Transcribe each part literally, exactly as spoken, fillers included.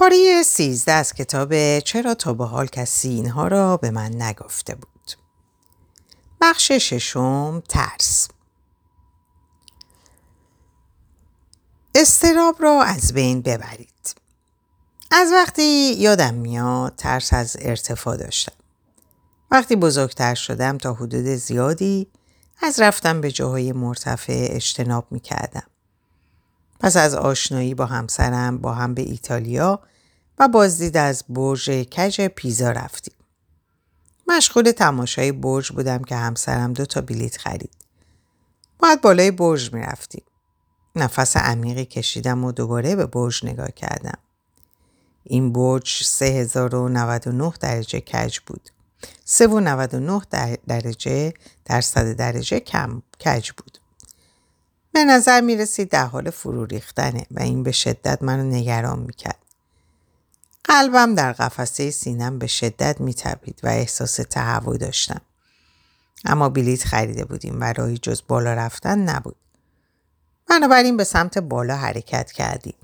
پاره سیزده از کتاب چرا تا به حال کسی اینها را به من نگفته بود. بخش ششم، ترس. اضطراب را از بین ببرید. از وقتی یادم میاد ترس از ارتفاع داشتم. وقتی بزرگتر شدم تا حدود زیادی از رفتن به جاهای مرتفع اجتناب میکردم. پس از آشنایی با همسرم با هم به ایتالیا و بازدید از برج کج پیزا رفتیم. مشغول تماشای برج بودم که همسرم دو تا بلیت خرید. بعد بالای برج می رفتیم. نفس عمیقی کشیدم و دوباره به برج نگاه کردم. این برج سه هزار و نود و نه درجه کج بود. سه هزار و نود و نه درجه درصد درجه کم کج بود. به نظر می رسید در حال فرو ریختنه و این به شدت منو نگران می کرد. قلبم در قفسه سینم به شدت می تپید و احساس تهوع داشتم. اما بلیط خریده بودیم و راهی جز بالا رفتن نبود. بنابراین به سمت بالا حرکت کردیم.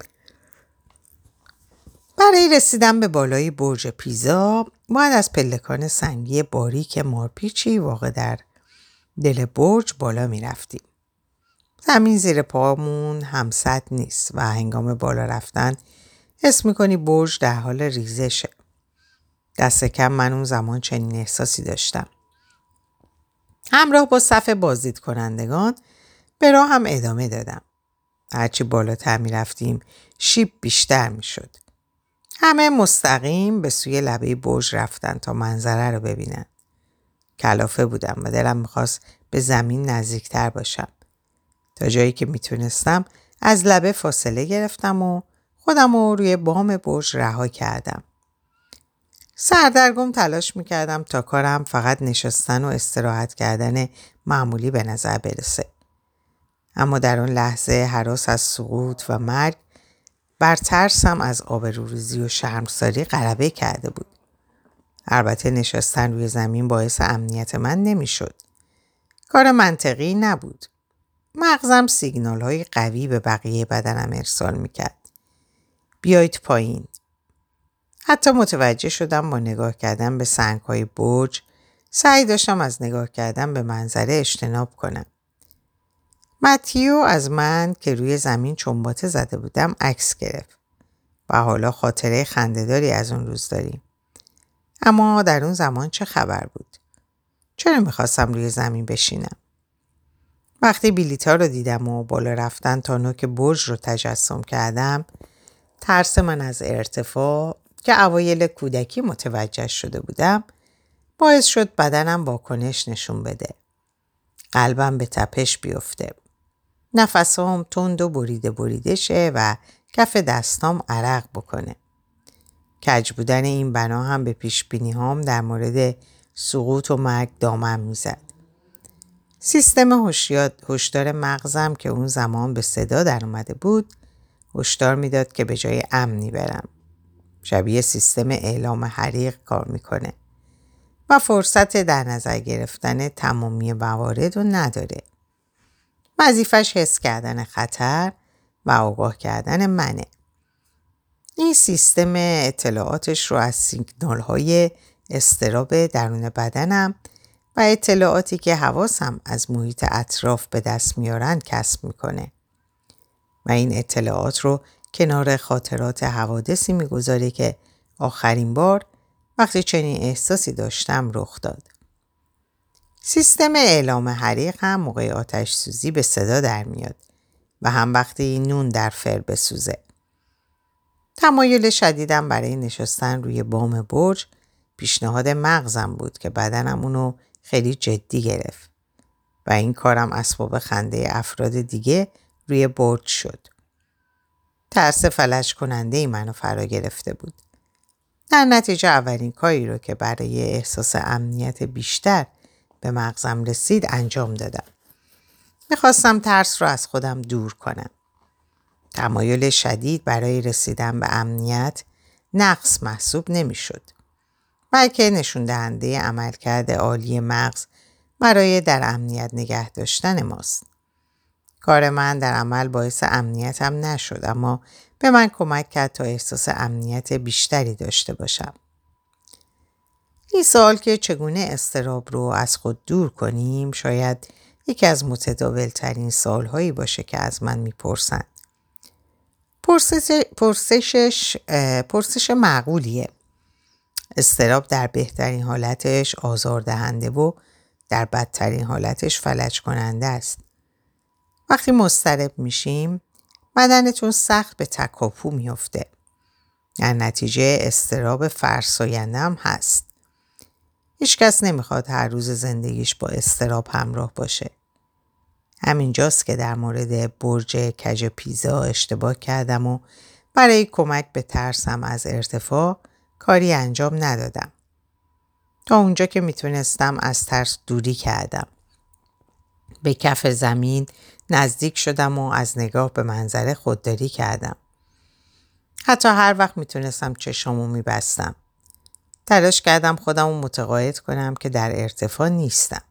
برای رسیدن به بالای برج پیزا باید از پلکان سنگی باریک مارپیچی واقع در دل برج بالا می رفتیم. زمین زیر پامون هم سطح نیست و هنگام بالا رفتن حس می‌کنی برج در حال ریزشه. دست کم من اون زمان چنین احساسی داشتم. همراه با صف بازدید کنندگان به راه هم ادامه دادم. هرچی بالاتر می رفتیم شیب بیشتر می شد. همه مستقیم به سوی لبه برج رفتن تا منظره رو ببینن. کلافه بودم و دلم می‌خواست به زمین نزدیکتر باشم. تا جایی که میتونستم از لبه فاصله گرفتم و خودم رو روی بام برج رها کردم. سردرگم تلاش میکردم تا کارم فقط نشستن و استراحت کردن معمولی به نظر برسه. اما در اون لحظه هراس از سقوط و مرگ بر ترسم از آبروریزی و شرمساری غلبه کرده بود. البته نشستن روی زمین باعث امنیت من نمیشد. کار منطقی نبود. مغزم سیگنال های قوی به بقیه بدنم ارسال میکرد. بیایید پایین. حتی متوجه شدم با نگاه کردن به سنگ های برج سعی داشتم از نگاه کردن به منظره اجتناب کنم. متیو از من که روی زمین چنباته زده بودم عکس گرفت و حالا خاطره خنده‌داری از اون روز داریم. اما در اون زمان چه خبر بود؟ چرا میخواستم روی زمین بشینم؟ وقتی بلیط‌ها رو دیدم و بالا رفتن تا نوک برج رو تجسم کردم، ترس من از ارتفاع که اوایل کودکی متوجه شده بودم باعث شد بدنم واکنش نشون بده. قلبم به تپش بیفته. نفسم تند و بریده بریده شه و کف دستام عرق بکنه. کج بودن این بنا هم به پیشبینی‌هام در مورد سقوط و مرگ دامن می‌زد. سیستم هشدار مغزم که اون زمان به صدا در اومده بود هشدار میداد که به جای امنی برم. شبیه سیستم اعلام حریق کار میکنه و فرصت در نظر گرفتن تمامی موارد رو نداره. وظیفش حس کردن خطر و آگاه کردن منه. این سیستم اطلاعاتش رو از سیگنال های اضطراب درون بدنم و اطلاعاتی که حواسم از محیط اطراف به دست میارن کسب میکنه و این اطلاعات رو کنار خاطرات حوادثی میگذاره که آخرین بار وقتی چنین احساسی داشتم رخ داد. سیستم اعلام حریق هم موقع آتش سوزی به صدا در میاد و هم وقتی نون در فر بسوزه. تمایل شدیدم برای نشستن روی بام برج پیشنهاد مغزم بود که بدنم اونو خیلی جدی گرفت و این کارم اسباب خنده افراد دیگه روی برج شد. ترس فلج کننده منو فرا گرفته بود. در نتیجه اولین کاری رو که برای احساس امنیت بیشتر به مغزم رسید انجام دادم. میخواستم ترس رو از خودم دور کنم. تمایل شدید برای رسیدن به امنیت نقص محسوب نمیشد. بلکه نشون دهنده عملکرد عالی مغز برای در امنیت نگه داشتن ماست. کار من در عمل باعث امنیتم نشد اما به من کمک کرد تا احساس امنیت بیشتری داشته باشم. این سوال که چگونه اضطراب رو از خود دور کنیم شاید یکی از متداول ترین سوالهایی باشه که از من میپرسن. پرسش پرسشش پرسش معقولیه. اضطراب در بهترین حالتش آزاردهنده و در بدترین حالتش فلج کننده است. وقتی مضطرب میشیم بدنتون سخت به تکاپو میفته. در نتیجه اضطراب فرساینده هم هست. هیچ کس نمیخواد هر روز زندگیش با اضطراب همراه باشه. همینجاست که در مورد برج کج پیزا اشتباه کردم و برای کمک به ترسم از ارتفاع کاری انجام ندادم. تا اونجا که میتونستم از ترس دوری کردم. به کف زمین نزدیک شدم و از نگاه به منظره خودداری کردم. حتی هر وقت میتونستم چشمو میبستم. تلاش کردم خودم رو متقاعد کنم که در ارتفاع نیستم.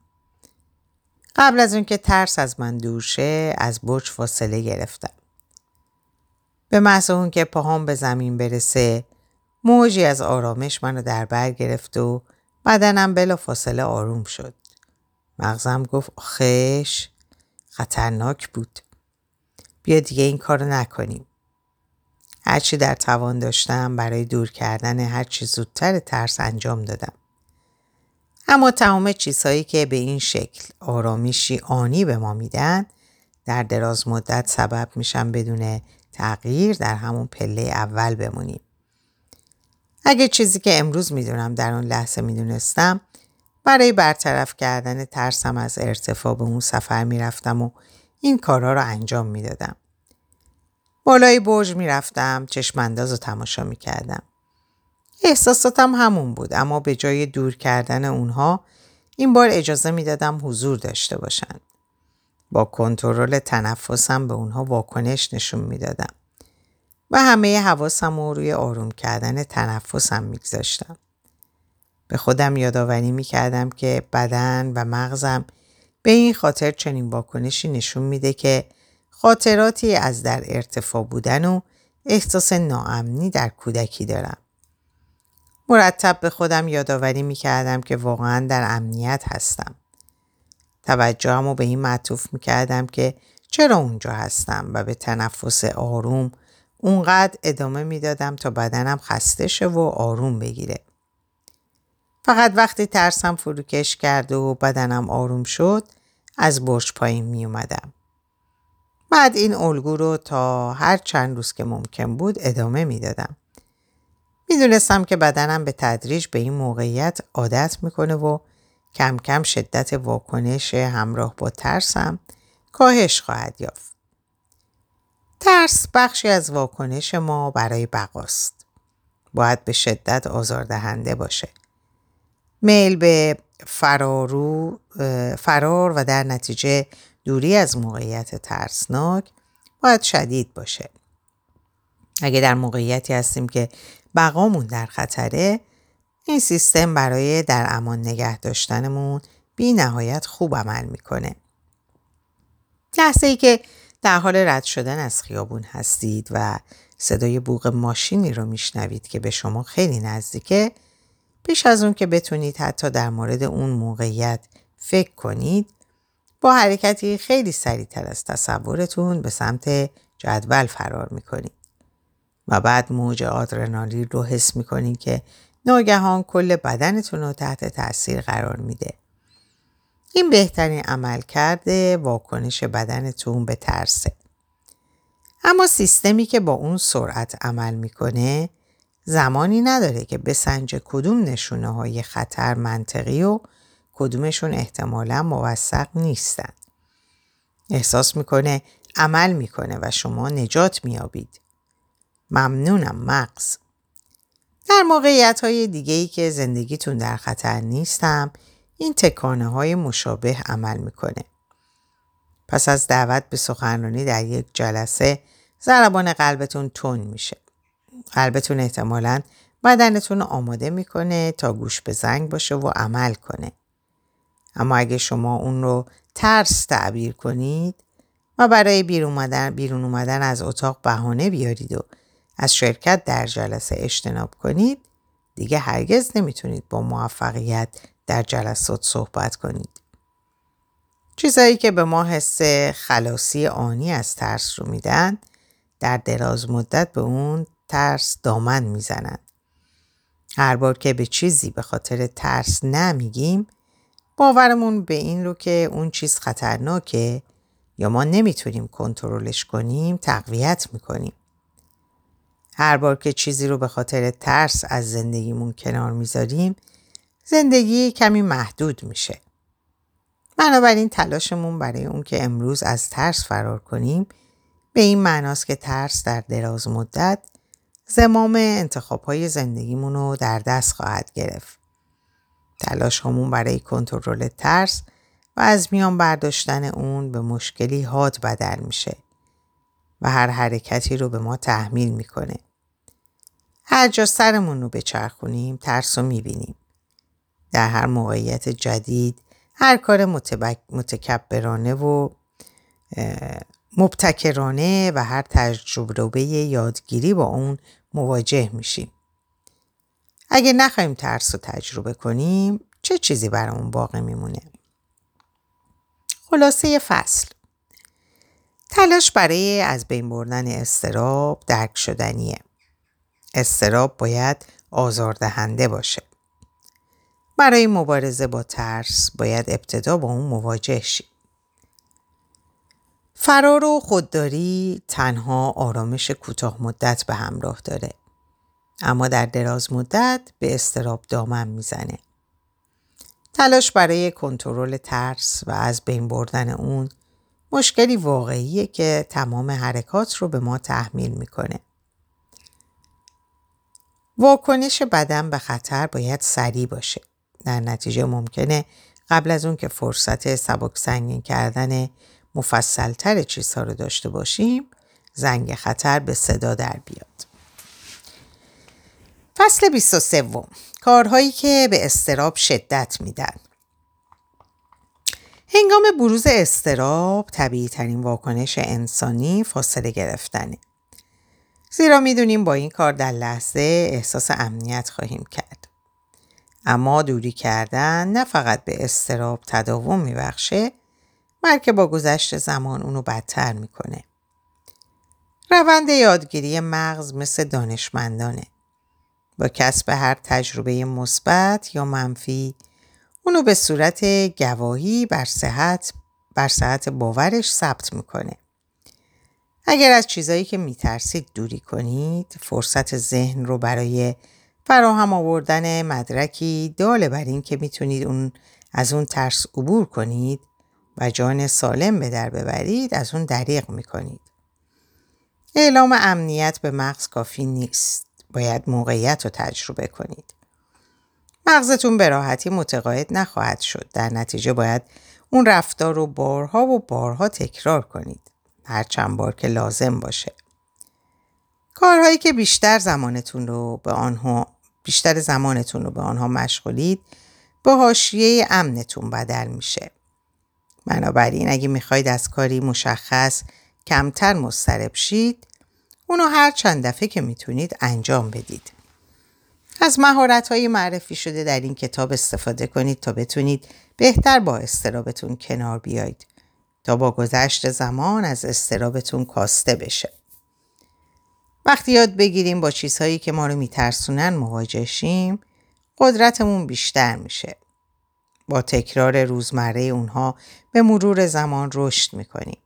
قبل از اون که ترس از من دور شه از برج فاصله گرفتم. به محض اون که پاهام به زمین برسه موجی از آرامش منو در بر گرفت و بدنم بلا فاصله آروم شد. مغزم گفت آخش خطرناک بود. بیا دیگه این کارو نکنیم. هرچی در توان داشتم برای دور کردن هرچی زودتر ترس انجام دادم. اما تمام چیزهایی که به این شکل آرامشی آنی به ما میدن در دراز مدت سبب میشن بدون تغییر در همون پله اول بمونیم. اگه چیزی که امروز میدونم در اون لحظه میدونستم برای برطرف کردن ترسم از ارتفاع به اون سفر میرفتم و این کارها رو انجام میدادم. بالای برج میرفتم، چشم انداز رو تماشا میکردم. احساساتم همون بود اما به جای دور کردن اونها این بار اجازه میدادم حضور داشته باشن. با کنترل تنفسم به اونها واکنش نشون میدادم و همه حواسم رو روی آروم کردن تنفسم میگذاشتم. به خودم یادآوری میکردم که بدن و مغزم به این خاطر چنین واکنشی نشون میده که خاطراتی از در ارتفاع بودن و احساس ناامنی در کودکی دارم. مرتب به خودم یادآوری میکردم که واقعاً در امنیت هستم. توجهمو به این معطوف میکردم که چرا اونجا هستم و به تنفس آروم اونقدر ادامه میدادم تا بدنم خسته شه و آروم بگیره. فقط وقتی ترسم فروکش کرد و بدنم آروم شد از برج پایین میومدم. بعد این الگو رو تا هر چند روز که ممکن بود ادامه میدادم. میدونستم که بدنم به تدریج به این موقعیت عادت میکنه و کم کم شدت واکنش همراه با ترسم کاهش خواهد یافت. ترس بخشی از واکنش ما برای بقاست. باید به شدت آزاردهنده باشه. میل به فرارو، فرار و در نتیجه دوری از موقعیت ترسناک باید شدید باشه. اگه در موقعیتی هستیم که بقامون در خطره، این سیستم برای در امان نگه داشتنمون بی نهایت خوب عمل میکنه. لحظه ای که در حال رد شدن از خیابون هستید و صدای بوق ماشینی رو میشنوید که به شما خیلی نزدیکه، پیش از اون که بتونید حتی در مورد اون موقعیت فکر کنید، با حرکتی خیلی سریعتر از تصورتون به سمت جدول فرار میکنید و بعد موج آدرنالین رو حس میکنید که ناگهان کل بدنتون رو تحت تاثیر قرار میده. این بهترین عملکرد واکنش بدنتون به ترسه. اما سیستمی که با اون سرعت عمل میکنه زمانی نداره که بسنجه کدوم نشونه های خطر منطقی و کدومشون احتمالاً موثق نیستن. احساس میکنه عمل میکنه و شما نجات میابید. ممنونم مغز. در موقعیت های دیگه‌ای که زندگیتون در خطر نیستم این تکانه های مشابه عمل میکنه. پس از دعوت به سخنرانی در یک جلسه ضربان قلبتون تند میشه. قلبتون احتمالاً بدنتون آماده میکنه تا گوش به زنگ باشه و عمل کنه. اما اگه شما اون رو ترس تعبیر کنید و برای بیرون اومدن, بیرون اومدن از اتاق بهانه بیارید و از شرکت در جلسه اجتناب کنید، دیگه هرگز نمیتونید با موفقیت در جلسات صحبت کنید. چیزایی که به ما حس خلاصی آنی از ترس رو میدن، در دراز مدت به اون ترس دامن میزنن. هر بار که به چیزی به خاطر ترس نمیگیم، باورمون به این رو که اون چیز خطرناکه یا ما نمیتونیم کنترلش کنیم تقویت میکنیم. هر بار که چیزی رو به خاطر ترس از زندگیمون کنار میذاریم، زندگی کمی محدود میشه. بنابراین تلاشمون برای اون که امروز از ترس فرار کنیم به این معناست که ترس در دراز مدت زمام انتخاب‌های زندگیمون رو در دست خواهد گرفت. تلاش همون برای کنترل ترس و از میان برداشتن اون به مشکلی حاد بدل میشه و هر حرکتی رو به ما تحمیل میکنه. هر جا سرمون رو بچرخونیم ترس رو میبینیم. در هر موقعیت جدید، هر کار متبک... متکبرانه و مبتکرانه و هر تجربه یادگیری با اون مواجه میشیم. اگه نخواهیم ترس رو تجربه کنیم، چه چیزی برامون باقی میمونه؟ خلاصه فصل: تلاش برای از بین بردن اضطراب درک شدنیه. اضطراب باید آزاردهنده باشه. برای مبارزه با ترس باید ابتدا با اون مواجه شیم. فرار و خودداری تنها آرامش کوتاه مدت به همراه داره، اما در دراز مدت به اضطراب دامن میزنه. تلاش برای کنترل ترس و از بین بردن اون مشکلی واقعیه که تمام حرکات رو به ما تحمیل میکنه. واکنش بدن به خطر باید سریع باشه. در نتیجه ممکنه قبل از اون که فرصت سبک سنگین کردن مفصلتر چیزها رو داشته باشیم، زنگ خطر به صدا در بیاد. فصل بیست و سه: کارهایی که به اضطراب شدت میدن. هنگام بروز اضطراب طبیعی ترین واکنش انسانی فاصله گرفتنه. زیرا میدونیم با این کار در لحظه احساس امنیت خواهیم کرد. اما دوری کردن نه فقط به اضطراب تداوم میبخشه، بلکه با گذشت زمان اونو بدتر میکنه. روند یادگیری مغز مثل دانشمندانه. با کسب هر تجربه مثبت یا منفی، اونو به صورت گواهی بر صحت بر صحت باورش ثبت میکنه. اگر از چیزایی که میترسید دوری کنید، فرصت ذهن رو برای فراهم آوردن مدرکی داله بر این که میتونید اون از اون ترس عبور کنید و جان سالم به در ببرید، از اون دریغ میکنید. اعلام امنیت به مغز کافی نیست. باید موقعیت رو تجربه کنید. مغزتون به راحتی متقاعد نخواهد شد. در نتیجه باید اون رفتار رو بارها و بارها تکرار کنید، هر چند بار که لازم باشه. کارهایی که بیشتر زمانتون رو به آنها بیشتر زمانتون رو به آنها مشغولید، با حاشیه امنتون بدل میشه. بنابراین اگه میخواید از کاری مشخص کمتر مضطرب شید، اونو هر چند دفعه که میتونید انجام بدید. از مهارت‌های معرفی شده در این کتاب استفاده کنید تا بتونید بهتر با اضطرابتون کنار بیایید، تا با گذشت زمان از اضطرابتون کاسته بشه. وقتی یاد بگیریم با چیزهایی که ما رو میترسونن مواجه شیم، قدرتمون بیشتر میشه. با تکرار روزمره اونها به مرور زمان رشد میکنیم.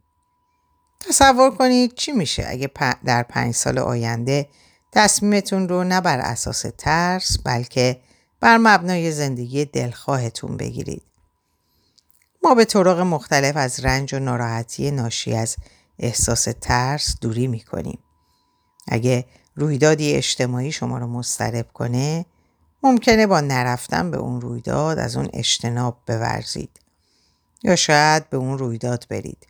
تصور کنید چی میشه اگه در پنج سال آینده تصمیمتون رو نه بر اساس ترس، بلکه بر مبنای زندگی دلخواهتون بگیرید. ما به طرق مختلف از رنج و ناراحتی ناشی از احساس ترس دوری میکنیم. اگه رویدادی اجتماعی شما رو مضطرب کنه، ممکنه با نرفتن به اون رویداد از اون اجتناب بورزید یا شاید به اون رویداد برید،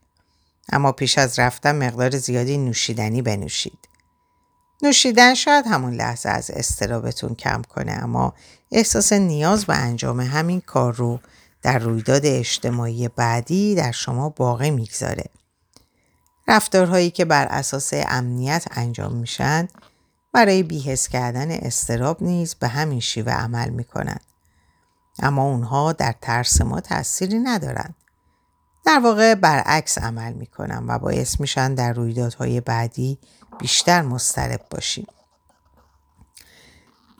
اما پیش از رفتن مقدار زیادی نوشیدنی بنوشید. نوشیدن شاید همون لحظه از اضطرابتون کم کنه، اما احساس نیاز به انجام همین کار رو در رویداد اجتماعی بعدی در شما باقی میگذاره. رفتارهایی که بر اساس امنیت انجام میشن برای بی‌حس کردن اضطراب نیز به همین شیوه عمل میکنن. اما اونها در ترس ما تأثیری ندارن. در واقع برعکس عمل میکنن و باعث میشن در رویدادهای بعدی بیشتر مضطرب باشیم.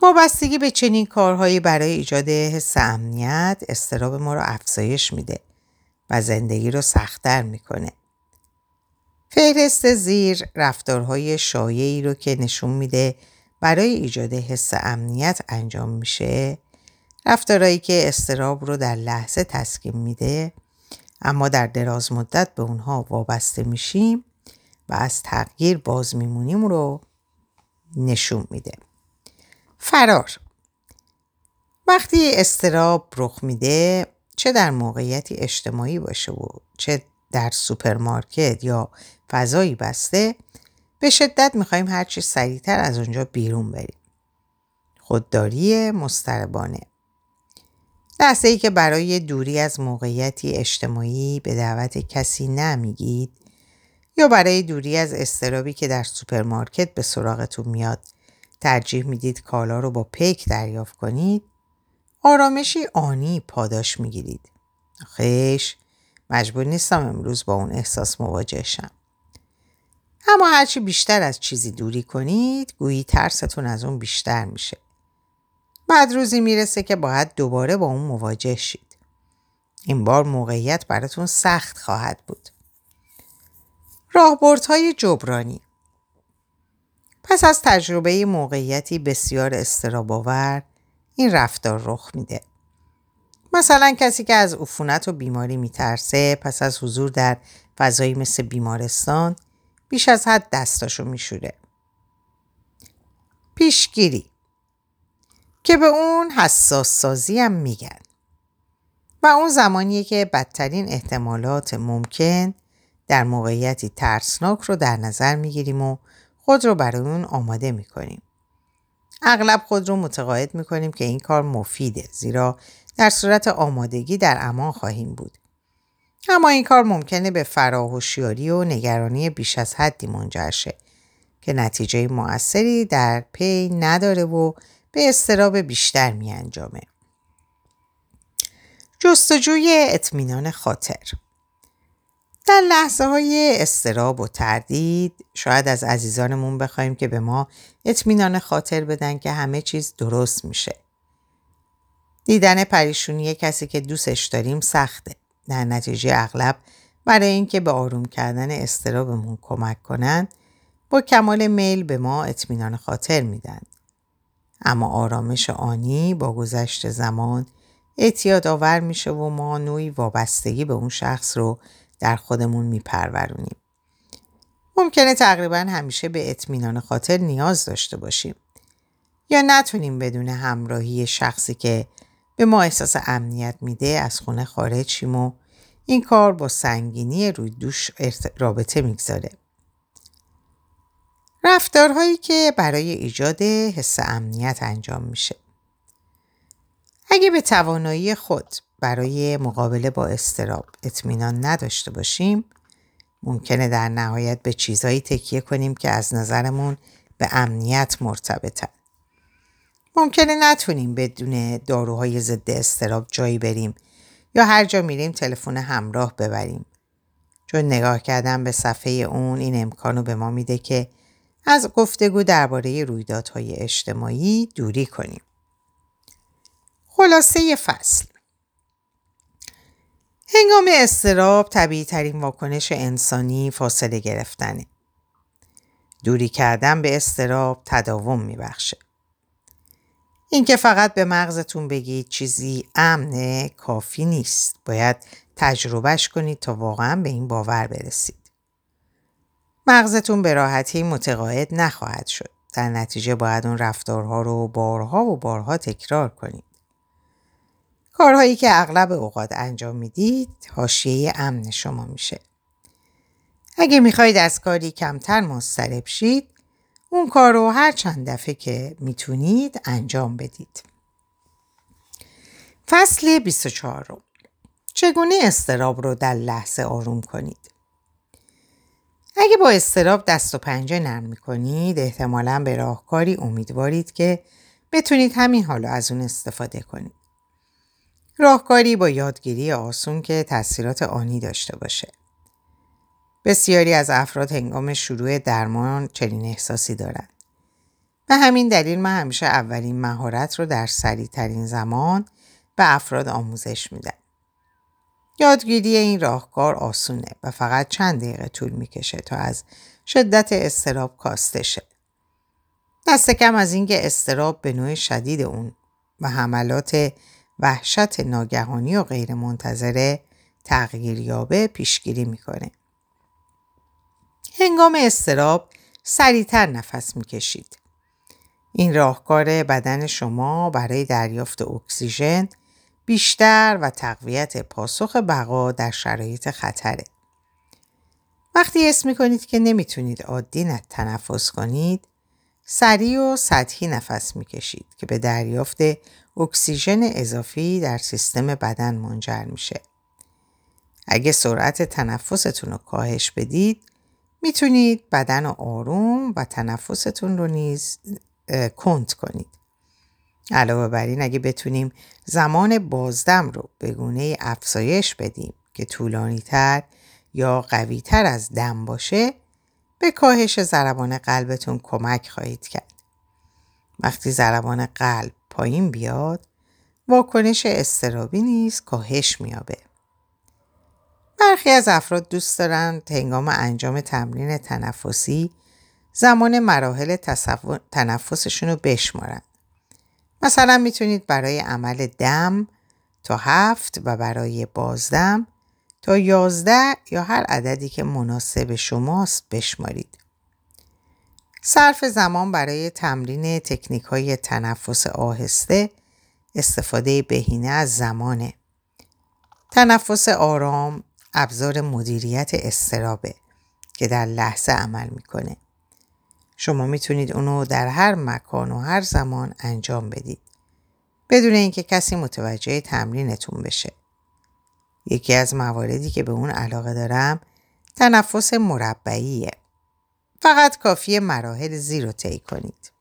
وابستگی به چنین کارهایی برای ایجاد حس امنیت اضطراب ما رو افزایش میده و زندگی رو سخت‌تر میکنه. فهرست زیر رفتارهای شایعی رو که نشون میده برای ایجاد حس امنیت انجام میشه، رفتارهایی که اضطراب رو در لحظه تسکین میده اما در دراز مدت به اونها وابسته میشیم و از تغییر باز میمونیم رو نشون میده. فرار. وقتی اضطراب رخ میده، چه در موقعیتی اجتماعی باشه و چه در سوپرمارکت یا فضایی بسته، به شدت میخوایم هرچی سریعتر از اونجا بیرون بریم. خودداری مضطربانه. لحظه‌ای که برای دوری از موقعیتی اجتماعی به دعوت کسی نمیگید یا برای دوری از اضطرابی که در سوپرمارکت به سراغتون میاد ترجیح میدید کالا رو با پیک دریافت کنید، آرامشی آنی پاداش میگیرید. خیش مجبور نیستم امروز با اون احساس مواجه شم. اما هرچی بیشتر از چیزی دوری کنید، گویی ترستون از اون بیشتر میشه. بعد روزی میرسه که باید دوباره با اون مواجه شید. این بار موقعیت براتون سخت خواهد بود. راهبردهای جبرانی. پس از تجربه موقعیتی بسیار اضطراب‌آور، این رفتار رخ میده. مثلا کسی که از عفونت و بیماری میترسه، پس از حضور در فضایی مثل بیمارستان بیش از حد دستاشو میشوره. پیشگیری که به اون حساس سازی هم میگن و اون زمانیه که بدترین احتمالات ممکن در موقعیتی ترسناک رو در نظر میگیریم و خود رو برای اون آماده میکنیم. اغلب خود رو متقاعد میکنیم که این کار مفیده، زیرا در صورت آمادگی در امان خواهیم بود. اما این کار ممکنه به فراهوشیاری و نگرانی بیش از حدی منجر شه که نتیجه مؤثری در پی نداره و به اضطراب بیشتر می انجامه. جستجوی اطمینان خاطر. در لحظه های اضطراب و تردید شاید از عزیزانمون بخوایم که به ما اطمینان خاطر بدن که همه چیز درست میشه. دیدن پریشونی کسی که دوستش داریم سخته. در نتیجه اغلب برای اینکه به آروم کردن اضطرابمون کمک کنن، با کمال میل به ما اطمینان خاطر میدن. اما آرامش آنی با گذشت زمان اعتیادآور میشه و ما نوعی وابستگی به اون شخص رو در خودمون میپرورونیم. ممکنه تقریبا همیشه به اطمینان خاطر نیاز داشته باشیم یا نتونیم بدون همراهی شخصی که به ما احساس امنیت میده از خونه خارج شیم و این کار با سنگینی روی دوش رابطه میگذاره. رفتارهایی که برای ایجاد حس امنیت انجام میشه. اگه به توانایی خود برای مقابله با اضطراب اطمینان نداشته باشیم، ممکنه در نهایت به چیزهایی تکیه کنیم که از نظرمون به امنیت مرتبطن. ممکنه نتونیم بدون داروهای ضد اضطراب جایی بریم یا هر جا میریم تلفن همراه ببریم، چون نگاه کردن به صفحه اون این امکانو به ما میده که از گفتگو درباره رویدادهای اجتماعی دوری کنیم. خلاصه فصل. هنگام اضطراب طبیعی ترین واکنش انسانی فاصله گرفتنه. دوری کردن به اضطراب تداوم میبخشه. اینکه فقط به مغزتون بگید چیزی امنه کافی نیست. باید تجربهش کنید تا واقعا به این باور برسید. مغزتون به راحتی متقاعد نخواهد شد. در نتیجه باید اون رفتارها رو بارها و بارها تکرار کنید. کارهایی که اغلب اوقات انجام میدید حاشیه امن شما میشه. اگه میخواید از کاری کمتر مضطرب شید، اون کار رو هر چند دفعه که میتونید انجام بدید. فصل بیست و چهار. رو چگونه اضطراب رو در لحظه آروم کنید؟ اگه با اضطراب دست و پنجه نرم می‌کنید، احتمالاً به راهکاری امیدوارید که بتونید همین حالا از اون استفاده کنید. راهکاری با یادگیری آسون که تأثیرات آنی داشته باشه. بسیاری از افراد هنگام شروع درمان چنین احساسی دارند. به همین دلیل من همیشه اولین مهارت رو در سریع‌ترین زمان به افراد آموزش میدم. یادگیری این راهکار آسونه و فقط چند دقیقه طول میکشه تا از شدت اضطراب کاسته شه. دست کم از اینکه اضطراب به نوع شدید اون و حملات وحشت ناگهانی و غیر منتظره تغییر یابه پیشگیری میکنه. هنگام اضطراب سریعتر نفس میکشید. این راهکار بدن شما برای دریافت اکسیژن بیشتر و تقویت پاسخ بقا در شرایط خطره. وقتی حس می‌کنید که نمیتونید عادی تنفس کنید، سریع و سطحی نفس می‌کشید که به دریافت اکسیژن اضافی در سیستم بدن منجر میشه. اگه سرعت تنفستون رو کاهش بدید، میتونید بدن رو آروم و تنفستون رو نیز کند کنید. علاوه بر این، اگه بتونیم زمان بازدم رو به گونه‌ای افزایش بدیم که طولانی‌تر یا قوی‌تر از دم باشه، به کاهش ضربان قلبتون کمک خواهید کرد. وقتی ضربان قلب پایین بیاد، واکنش اضطرابی نیز کاهش می‌یابه. برخی از افراد دوست دارند هنگام انجام تمرین تنفسی زمان مراحل تنفسشون رو بشمارن. مثلا میتونید برای عمل دم تا هفت و برای بازدم تا یازده یا هر عددی که مناسب شماست بشمارید. صرف زمان برای تمرین تکنیک‌های تنفس آهسته استفاده بهینه از زمانه. تنفس آرام ابزار مدیریت اضطرابه که در لحظه عمل میکنه. شما میتونید اونو در هر مکان و هر زمان انجام بدید بدون اینکه کسی متوجه تمرینتون بشه. یکی از مواردی که به اون علاقه دارم تنفس مربعیه. فقط کافیه مراحل زیر رو طی کنید.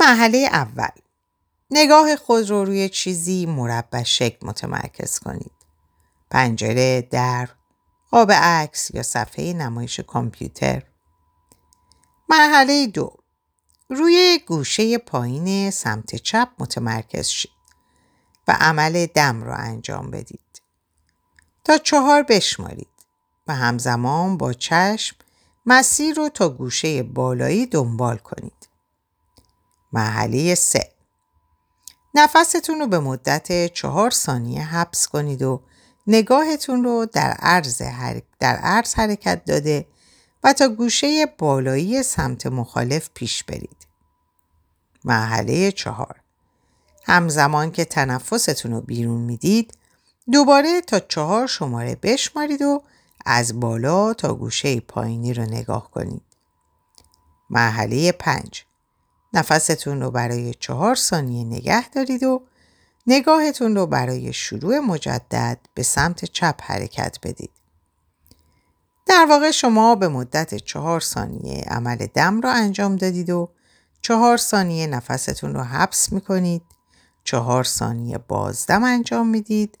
مرحله اول، نگاه خود رو روی چیزی مربع شکل متمرکز کنید. پنجره، در، قاب عکس یا صفحه نمایش کامپیوتر. مرحله دو، روی گوشه پایین سمت چپ متمرکز شید و عمل دم را انجام بدید. تا چهار بشمارید و همزمان با چشم مسیر رو تا گوشه بالایی دنبال کنید. مرحله سه، نفستون رو به مدت چهار ثانیه حبس کنید و نگاهتون رو در عرض, حرک... در عرض حرکت داده و تا گوشه بالایی سمت مخالف پیش برید. مرحله چهار، همزمان که تنفستون رو بیرون میدید، دوباره تا چهار شماره بشمارید و از بالا تا گوشه پایینی رو نگاه کنید. مرحله پنج، نفستون رو برای چهار ثانیه نگه دارید و نگاهتون رو برای شروع مجدد به سمت چپ حرکت بدید. در واقع شما به مدت چهار ثانیه عمل دم را انجام دادید و چهار ثانیه نفستون رو حبس میکنید، چهار ثانیه بازدم انجام میدید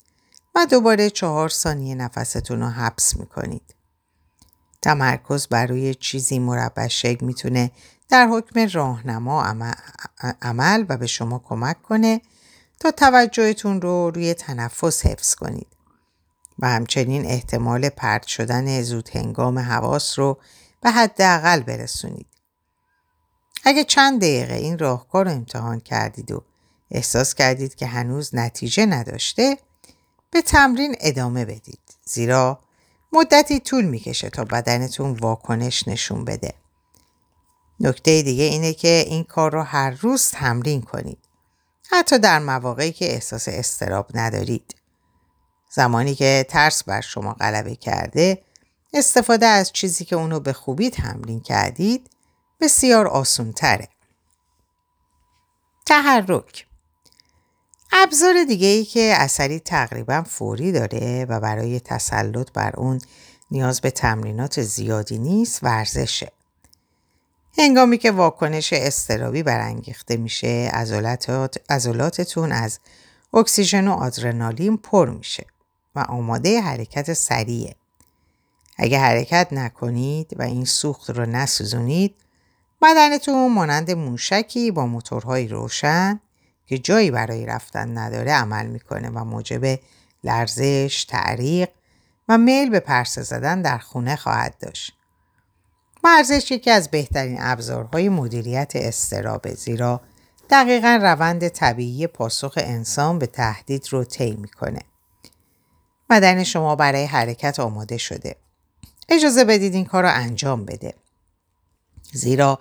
و دوباره چهار ثانیه نفستون رو حبس میکنید. تمرکز بر روی چیزی مربع شکل میتونه در حکم راهنما عمل و به شما کمک کنه تا توجهتون رو روی تنفس حفظ کنید و همچنین احتمال پرت شدن زود هنگام حواس رو به حداقل برسونید. اگه چند دقیقه این راهکار رو امتحان کردید و احساس کردید که هنوز نتیجه نداشته، به تمرین ادامه بدید، زیرا مدتی طول میکشه تا بدنتون واکنش نشون بده. نکته دیگه اینه که این کار رو هر روز تمرین کنید، حتی در مواقعی که احساس اضطراب ندارید. زمانی که ترس بر شما غلبه کرده، استفاده از چیزی که اونو به خوبی تمرین کردید بسیار آسان تره. تحرک ابزار دیگه‌ای که اثری تقریباً فوری داره و برای تسلط بر اون نیاز به تمرینات زیادی نیست، ورزشه. هنگامی که واکنش اضطرابی برانگیخته میشه، عضلاتتون از اکسیژن و آدرنالین پر میشه و آماده حرکت سریعه. اگه حرکت نکنید و این سوخت رو نسوزونید، بدنتون مانند موشکی با موتورهای روشن که جایی برای رفتن نداره عمل میکنه و موجب لرزش، تعریق و میل به پرسه زدن در خونه خواهد داشت. ورزش یکی از بهترین ابزارهای مدیریت اضطراب، زیرا دقیقاً روند طبیعی پاسخ انسان به تهدید رو طی میکنه. بدن شما برای حرکت آماده شده. اجازه بدید این کار رو انجام بده. زیرا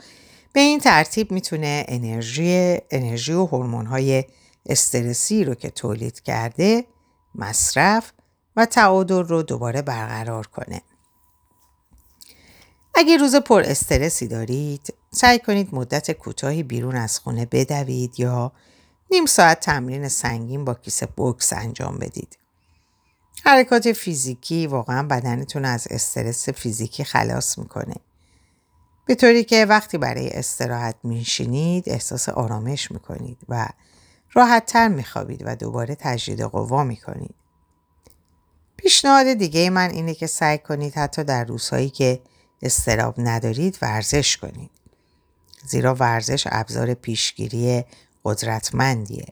به این ترتیب میتونه انرژی انرژی و هورمون‌های استرسی رو که تولید کرده مصرف و تعادل رو دوباره برقرار کنه. اگه روز پر استرسی دارید، سعی کنید مدت کوتاهی بیرون از خونه بدوید یا نیم ساعت تمرین سنگین با کیسه بوکس انجام بدید. حرکات فیزیکی واقعا بدنتون از استرس فیزیکی خلاص میکنه، به طوری که وقتی برای استراحت میشینید احساس آرامش میکنید و راحت‌تر میخوابید و دوباره تجدید قوا میکنید. پیشنهاد دیگه من اینه که سعی کنید حتی در روزهایی که استراب ندارید ورزش کنید، زیرا ورزش ابزار پیشگیری قدرتمندیه.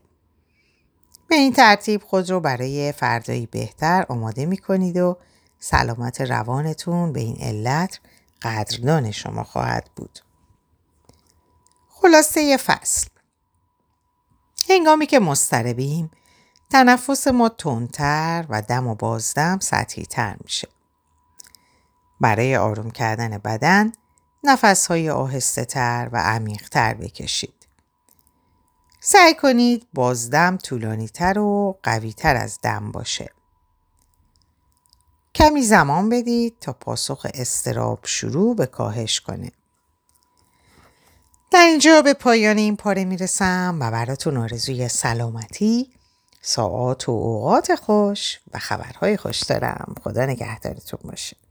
به این ترتیب خود رو برای فردایی بهتر آماده میکنید و سلامت روانتون به این علت قدردان شما خواهد بود. خلاصه یه فصل: هنگامی که مضطربیم، تنفس ما تندتر و دم و بازدم سطحی تر میشه. برای آروم کردن بدن، نفس‌های آهسته تر و عمیق تر بکشید. سعی کنید بازدم طولانی تر و قوی تر از دم باشه. کمی زمان بدید تا پاسخ اضطراب شروع به کاهش کنه. در اینجا به پایان این پاره میرسم و براتون آرزوی سلامتی، ساعات و اوقات خوش و خبرهای خوش دارم. خدا نگهدارتون باشه.